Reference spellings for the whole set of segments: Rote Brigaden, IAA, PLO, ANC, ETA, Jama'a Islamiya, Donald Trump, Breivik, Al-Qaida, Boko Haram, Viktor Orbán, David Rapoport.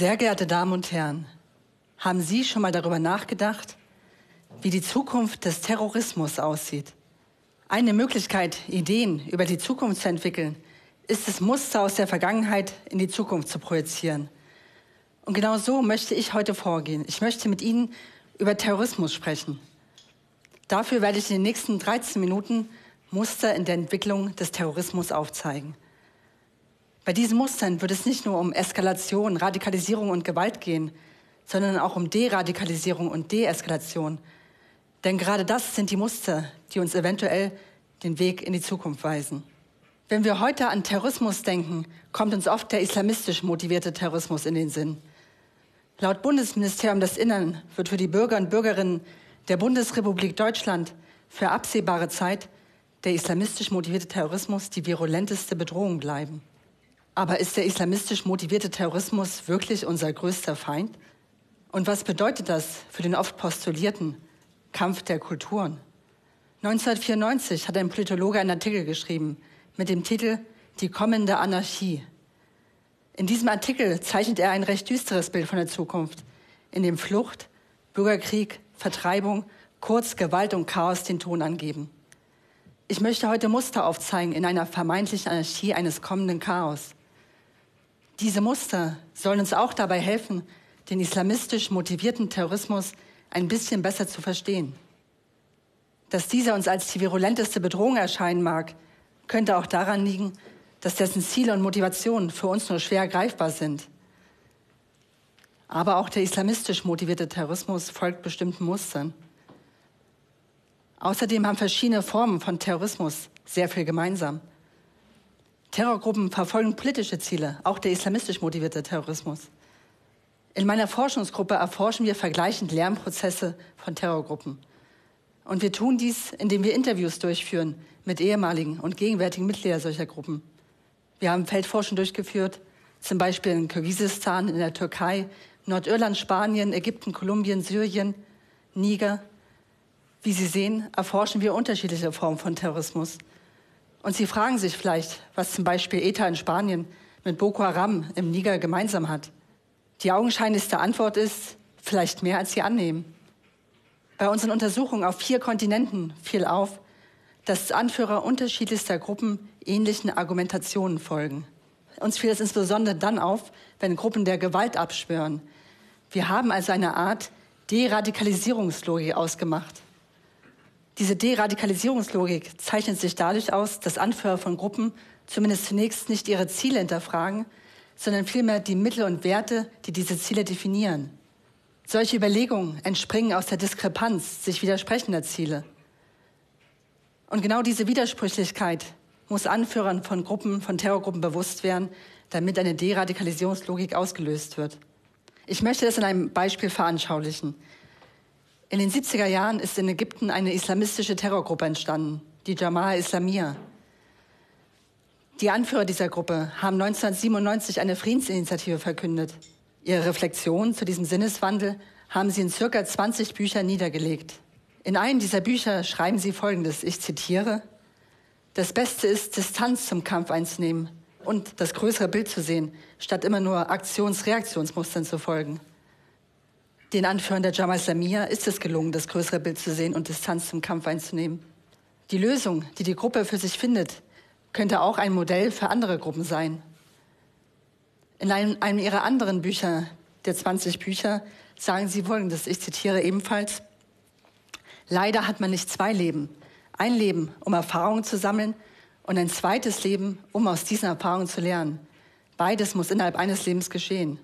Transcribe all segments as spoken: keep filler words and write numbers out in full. Sehr geehrte Damen und Herren, haben Sie schon mal darüber nachgedacht, wie die Zukunft des Terrorismus aussieht? Eine Möglichkeit, Ideen über die Zukunft zu entwickeln, ist es, Muster aus der Vergangenheit in die Zukunft zu projizieren. Und genau so möchte ich heute vorgehen. Ich möchte mit Ihnen über Terrorismus sprechen. Dafür werde ich in den nächsten dreizehn Minuten Muster in der Entwicklung des Terrorismus aufzeigen. Bei diesen Mustern wird es nicht nur um Eskalation, Radikalisierung und Gewalt gehen, sondern auch um Deradikalisierung und Deeskalation. Denn gerade das sind die Muster, die uns eventuell den Weg in die Zukunft weisen. Wenn wir heute an Terrorismus denken, kommt uns oft der islamistisch motivierte Terrorismus in den Sinn. Laut Bundesministerium des Innern wird für die Bürger und Bürgerinnen der Bundesrepublik Deutschland für absehbare Zeit der islamistisch motivierte Terrorismus die virulenteste Bedrohung bleiben. Aber ist der islamistisch motivierte Terrorismus wirklich unser größter Feind? Und was bedeutet das für den oft postulierten Kampf der Kulturen? neunzehnhundertvierundneunzig hat ein Politologe einen Artikel geschrieben mit dem Titel »Die kommende Anarchie«. In diesem Artikel zeichnet er ein recht düsteres Bild von der Zukunft, in dem Flucht, Bürgerkrieg, Vertreibung, kurz Gewalt und Chaos den Ton angeben. Ich möchte heute Muster aufzeigen in einer vermeintlichen Anarchie eines kommenden Chaos. Diese Muster sollen uns auch dabei helfen, den islamistisch motivierten Terrorismus ein bisschen besser zu verstehen. Dass dieser uns als die virulenteste Bedrohung erscheinen mag, könnte auch daran liegen, dass dessen Ziele und Motivationen für uns nur schwer greifbar sind. Aber auch der islamistisch motivierte Terrorismus folgt bestimmten Mustern. Außerdem haben verschiedene Formen von Terrorismus sehr viel gemeinsam. Terrorgruppen verfolgen politische Ziele, auch der islamistisch motivierte Terrorismus. In meiner Forschungsgruppe erforschen wir vergleichend Lernprozesse von Terrorgruppen. Und wir tun dies, indem wir Interviews durchführen mit ehemaligen und gegenwärtigen Mitgliedern solcher Gruppen. Wir haben Feldforschung durchgeführt, zum Beispiel in Kirgisistan, in der Türkei, Nordirland, Spanien, Ägypten, Kolumbien, Syrien, Niger. Wie Sie sehen, erforschen wir unterschiedliche Formen von Terrorismus. Und Sie fragen sich vielleicht, was zum Beispiel E T A in Spanien mit Boko Haram im Niger gemeinsam hat. Die augenscheinlichste Antwort ist, vielleicht mehr, als Sie annehmen. Bei unseren Untersuchungen auf vier Kontinenten fiel auf, dass Anführer unterschiedlichster Gruppen ähnlichen Argumentationen folgen. Uns fiel es insbesondere dann auf, wenn Gruppen der Gewalt abschwören. Wir haben also eine Art Deradikalisierungslogik ausgemacht. Diese Deradikalisierungslogik zeichnet sich dadurch aus, dass Anführer von Gruppen zumindest zunächst nicht ihre Ziele hinterfragen, sondern vielmehr die Mittel und Werte, die diese Ziele definieren. Solche Überlegungen entspringen aus der Diskrepanz sich widersprechender Ziele. Und genau diese Widersprüchlichkeit muss Anführern von Gruppen, von Terrorgruppen bewusst werden, damit eine Deradikalisierungslogik ausgelöst wird. Ich möchte das in einem Beispiel veranschaulichen. In den siebziger Jahren ist in Ägypten eine islamistische Terrorgruppe entstanden, die Jama'a Islamiya. Die Anführer dieser Gruppe haben neunzehnhundertsiebenundneunzig eine Friedensinitiative verkündet. Ihre Reflexionen zu diesem Sinneswandel haben sie in circa zwanzig Büchern niedergelegt. In einem dieser Bücher schreiben sie Folgendes, ich zitiere: Das Beste ist, Distanz zum Kampf einzunehmen und das größere Bild zu sehen, statt immer nur Aktions-Reaktionsmustern zu folgen. Den Anführern der Jama'a Islamiya ist es gelungen, das größere Bild zu sehen und Distanz zum Kampf einzunehmen. Die Lösung, die die Gruppe für sich findet, könnte auch ein Modell für andere Gruppen sein. In einem, einem ihrer anderen Bücher, der zwanzig Bücher, sagen sie Folgendes, ich zitiere ebenfalls: Leider hat man nicht zwei Leben. Ein Leben, um Erfahrungen zu sammeln, und ein zweites Leben, um aus diesen Erfahrungen zu lernen. Beides muss innerhalb eines Lebens geschehen.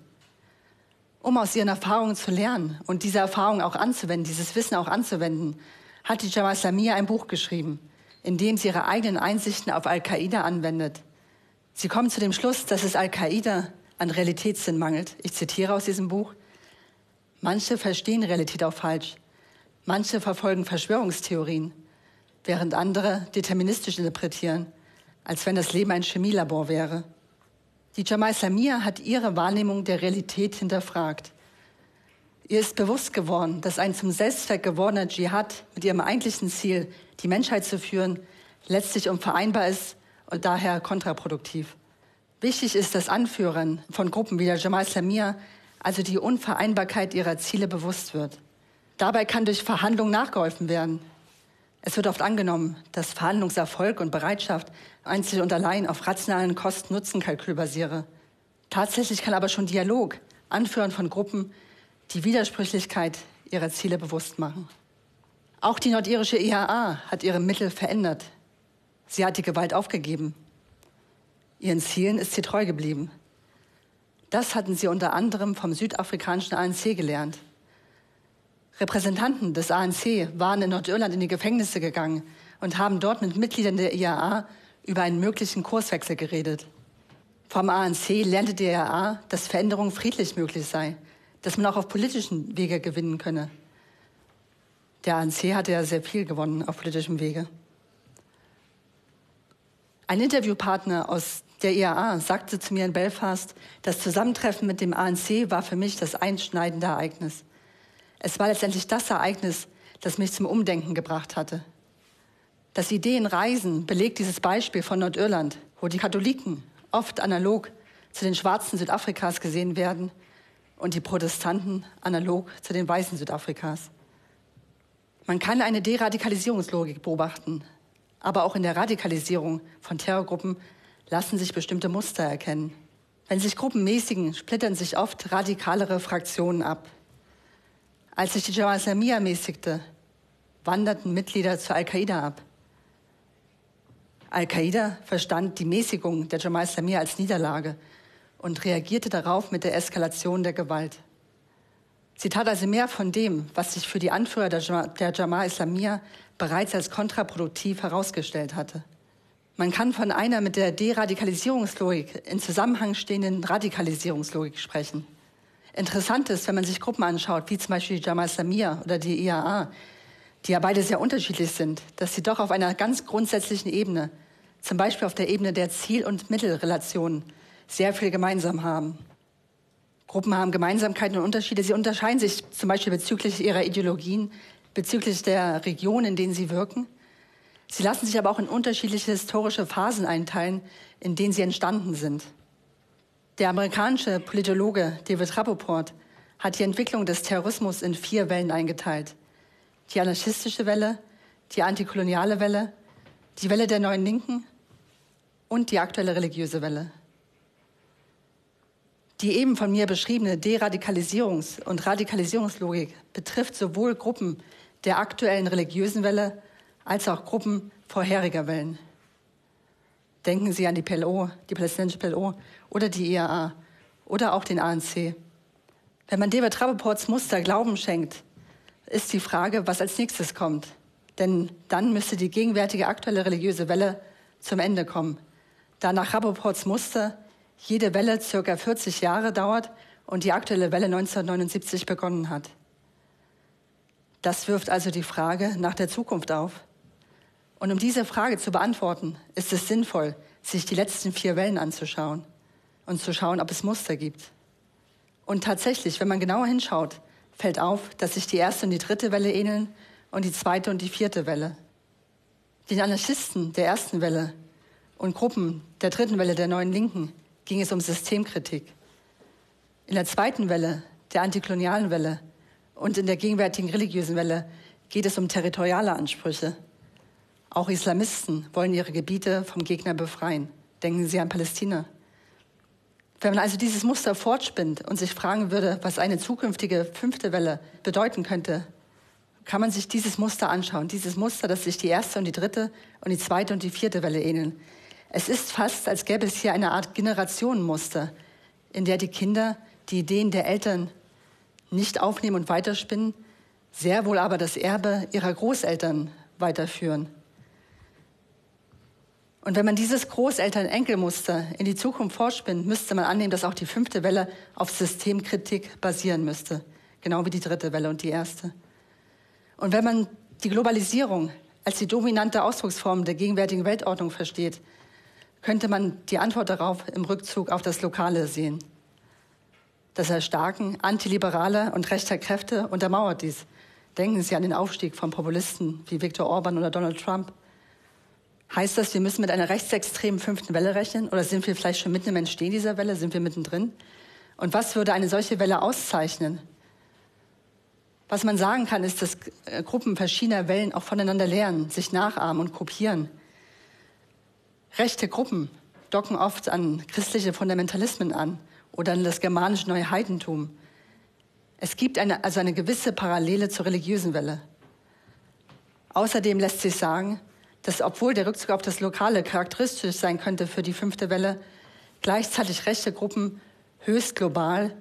Um aus ihren Erfahrungen zu lernen und diese Erfahrungen auch anzuwenden, dieses Wissen auch anzuwenden, hat die Jama'a Islamiya ein Buch geschrieben, indem sie ihre eigenen Einsichten auf Al-Qaida anwendet. Sie kommen zu dem Schluss, dass es Al-Qaida an Realitätssinn mangelt. Ich zitiere aus diesem Buch: Manche verstehen Realität auch falsch. Manche verfolgen Verschwörungstheorien, während andere deterministisch interpretieren, als wenn das Leben ein Chemielabor wäre. Die Jama'a Islamiya hat ihre Wahrnehmung der Realität hinterfragt. Ihr ist bewusst geworden, dass ein zum Selbstzweck gewordener Dschihad mit ihrem eigentlichen Ziel, die Menschheit zu führen, letztlich unvereinbar ist und daher kontraproduktiv. Wichtig ist, dass Anführern von Gruppen wie der Jama'a Islamiya also die Unvereinbarkeit ihrer Ziele, bewusst wird. Dabei kann durch Verhandlungen nachgeholfen werden. Es wird oft angenommen, dass Verhandlungserfolg und Bereitschaft einzig und allein auf rationalen Kosten-Nutzen-Kalkül basiere. Tatsächlich kann aber schon Dialog, Anführen von Gruppen, die Widersprüchlichkeit ihrer Ziele bewusst machen. Auch die nordirische I A A hat ihre Mittel verändert. Sie hat die Gewalt aufgegeben. Ihren Zielen ist sie treu geblieben. Das hatten sie unter anderem vom südafrikanischen A N C gelernt. Repräsentanten des A N C waren in Nordirland in die Gefängnisse gegangen und haben dort mit Mitgliedern der I A A über einen möglichen Kurswechsel geredet. Vom A N C lernte die I A A, dass Veränderung friedlich möglich sei, dass man auch auf politischem Wege gewinnen könne. Der A N C hatte ja sehr viel gewonnen auf politischem Wege. Ein Interviewpartner aus der I A A sagte zu mir in Belfast, das Zusammentreffen mit dem A N C war für mich das einschneidende Ereignis. Es war letztendlich das Ereignis, das mich zum Umdenken gebracht hatte. Das Ideenreisen belegt dieses Beispiel von Nordirland, wo die Katholiken oft analog zu den Schwarzen Südafrikas gesehen werden und die Protestanten analog zu den Weißen Südafrikas. Man kann eine Deradikalisierungslogik beobachten, aber auch in der Radikalisierung von Terrorgruppen lassen sich bestimmte Muster erkennen. Wenn sich Gruppen mäßigen, splittern sich oft radikalere Fraktionen ab. Als sich die Jama'a Islamiya mäßigte, wanderten Mitglieder zur Al-Qaida ab. Al-Qaida verstand die Mäßigung der Jama'a Islamiya als Niederlage und reagierte darauf mit der Eskalation der Gewalt. Sie tat also mehr von dem, was sich für die Anführer der Jama'a Islamiya bereits als kontraproduktiv herausgestellt hatte. Man kann von einer mit der Deradikalisierungslogik in Zusammenhang stehenden Radikalisierungslogik sprechen. Interessant ist, wenn man sich Gruppen anschaut, wie zum Beispiel die Jama'a Islamiya oder die I A A, die ja beide sehr unterschiedlich sind, dass sie doch auf einer ganz grundsätzlichen Ebene, zum Beispiel auf der Ebene der Ziel- und Mittelrelationen, sehr viel gemeinsam haben. Gruppen haben Gemeinsamkeiten und Unterschiede. Sie unterscheiden sich zum Beispiel bezüglich ihrer Ideologien, bezüglich der Region, in denen sie wirken. Sie lassen sich aber auch in unterschiedliche historische Phasen einteilen, in denen sie entstanden sind. Der amerikanische Politologe David Rapoport hat die Entwicklung des Terrorismus in vier Wellen eingeteilt. Die anarchistische Welle, die antikoloniale Welle, die Welle der neuen Linken und die aktuelle religiöse Welle. Die eben von mir beschriebene Deradikalisierungs- und Radikalisierungslogik betrifft sowohl Gruppen der aktuellen religiösen Welle als auch Gruppen vorheriger Wellen. Denken Sie an die P L O, die palästinensische P L O oder die I A A oder auch den A N C. Wenn man David Rapoports Muster Glauben schenkt, ist die Frage, was als nächstes kommt. Denn dann müsste die gegenwärtige aktuelle religiöse Welle zum Ende kommen. Da nach Rapoports Muster jede Welle circa vierzig Jahre dauert und die aktuelle Welle neunzehnhundertneunundsiebzig begonnen hat. Das wirft also die Frage nach der Zukunft auf. Und um diese Frage zu beantworten, ist es sinnvoll, sich die letzten vier Wellen anzuschauen und zu schauen, ob es Muster gibt. Und tatsächlich, wenn man genauer hinschaut, fällt auf, dass sich die erste und die dritte Welle ähneln und die zweite und die vierte Welle. Den Anarchisten der ersten Welle und Gruppen der dritten Welle der neuen Linken ging es um Systemkritik. In der zweiten Welle, der antikolonialen Welle und in der gegenwärtigen religiösen Welle geht es um territoriale Ansprüche. Auch Islamisten wollen ihre Gebiete vom Gegner befreien. Denken Sie an Palästina. Wenn man also dieses Muster fortspinnt und sich fragen würde, was eine zukünftige fünfte Welle bedeuten könnte, kann man sich dieses Muster anschauen. Dieses Muster, dass sich die erste und die dritte und die zweite und die vierte Welle ähneln. Es ist fast, als gäbe es hier eine Art Generationenmuster, in der die Kinder die Ideen der Eltern nicht aufnehmen und weiterspinnen, sehr wohl aber das Erbe ihrer Großeltern weiterführen. Und wenn man dieses Großeltern-Enkel-Muster in die Zukunft fortspinnt, müsste man annehmen, dass auch die fünfte Welle auf Systemkritik basieren müsste, genau wie die dritte Welle und die erste. Und wenn man die Globalisierung als die dominante Ausdrucksform der gegenwärtigen Weltordnung versteht, könnte man die Antwort darauf im Rückzug auf das Lokale sehen. Das Erstarken antiliberaler und rechter Kräfte untermauert dies. Denken Sie an den Aufstieg von Populisten wie Viktor Orbán oder Donald Trump. Heißt das, wir müssen mit einer rechtsextremen fünften Welle rechnen? Oder sind wir vielleicht schon mitten im Entstehen dieser Welle? Sind wir mittendrin? Und was würde eine solche Welle auszeichnen? Was man sagen kann, ist, dass Gruppen verschiedener Wellen auch voneinander lernen, sich nachahmen und kopieren. Rechte Gruppen docken oft an christliche Fundamentalismen an oder an das germanische Neue Heidentum. Es gibt eine, also eine gewisse Parallele zur religiösen Welle. Außerdem lässt sich sagen, dass obwohl der Rückzug auf das Lokale charakteristisch sein könnte für die fünfte Welle, gleichzeitig rechte Gruppen höchst global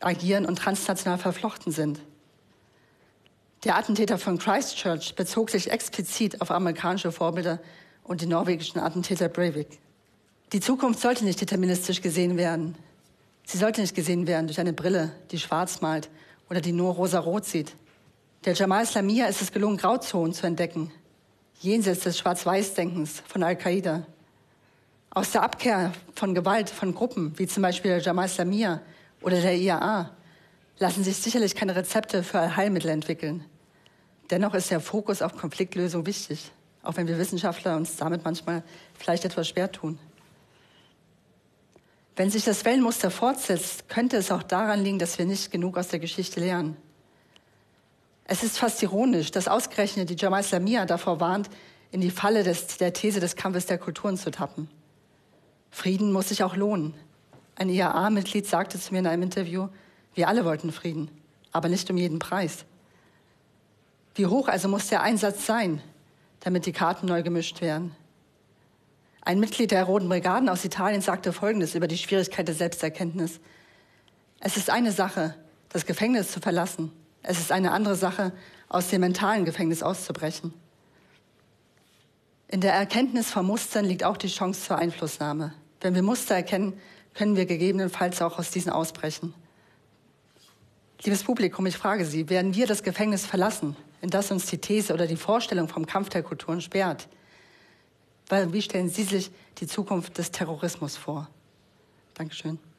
agieren und transnational verflochten sind. Der Attentäter von Christchurch bezog sich explizit auf amerikanische Vorbilder und den norwegischen Attentäter Breivik. Die Zukunft sollte nicht deterministisch gesehen werden. Sie sollte nicht gesehen werden durch eine Brille, die schwarz malt oder die nur rosa-rot sieht. Der Jama'a Islamiya ist es gelungen, Grauzonen zu entdecken, jenseits des Schwarz-Weiß-Denkens von Al-Qaida. Aus der Abkehr von Gewalt von Gruppen, wie zum Beispiel der Jama'a Islamiya oder der I A A, lassen sich sicherlich keine Rezepte für Allheilmittel entwickeln. Dennoch ist der Fokus auf Konfliktlösung wichtig, auch wenn wir Wissenschaftler uns damit manchmal vielleicht etwas schwer tun. Wenn sich das Wellenmuster fortsetzt, könnte es auch daran liegen, dass wir nicht genug aus der Geschichte lernen. Es ist fast ironisch, dass ausgerechnet die Jama'a Islamiya davor warnt, in die Falle des, der These des Kampfes der Kulturen zu tappen. Frieden muss sich auch lohnen. Ein I A A-Mitglied sagte zu mir in einem Interview, wir alle wollten Frieden, aber nicht um jeden Preis. Wie hoch also muss der Einsatz sein, damit die Karten neu gemischt werden? Ein Mitglied der Roten Brigaden aus Italien sagte Folgendes über die Schwierigkeit der Selbsterkenntnis. Es ist eine Sache, das Gefängnis zu verlassen. Es ist eine andere Sache, aus dem mentalen Gefängnis auszubrechen. In der Erkenntnis von Mustern liegt auch die Chance zur Einflussnahme. Wenn wir Muster erkennen, können wir gegebenenfalls auch aus diesen ausbrechen. Liebes Publikum, ich frage Sie, werden wir das Gefängnis verlassen, in das uns die These oder die Vorstellung vom Kampf der Kulturen sperrt? Wie stellen Sie sich die Zukunft des Terrorismus vor? Dankeschön.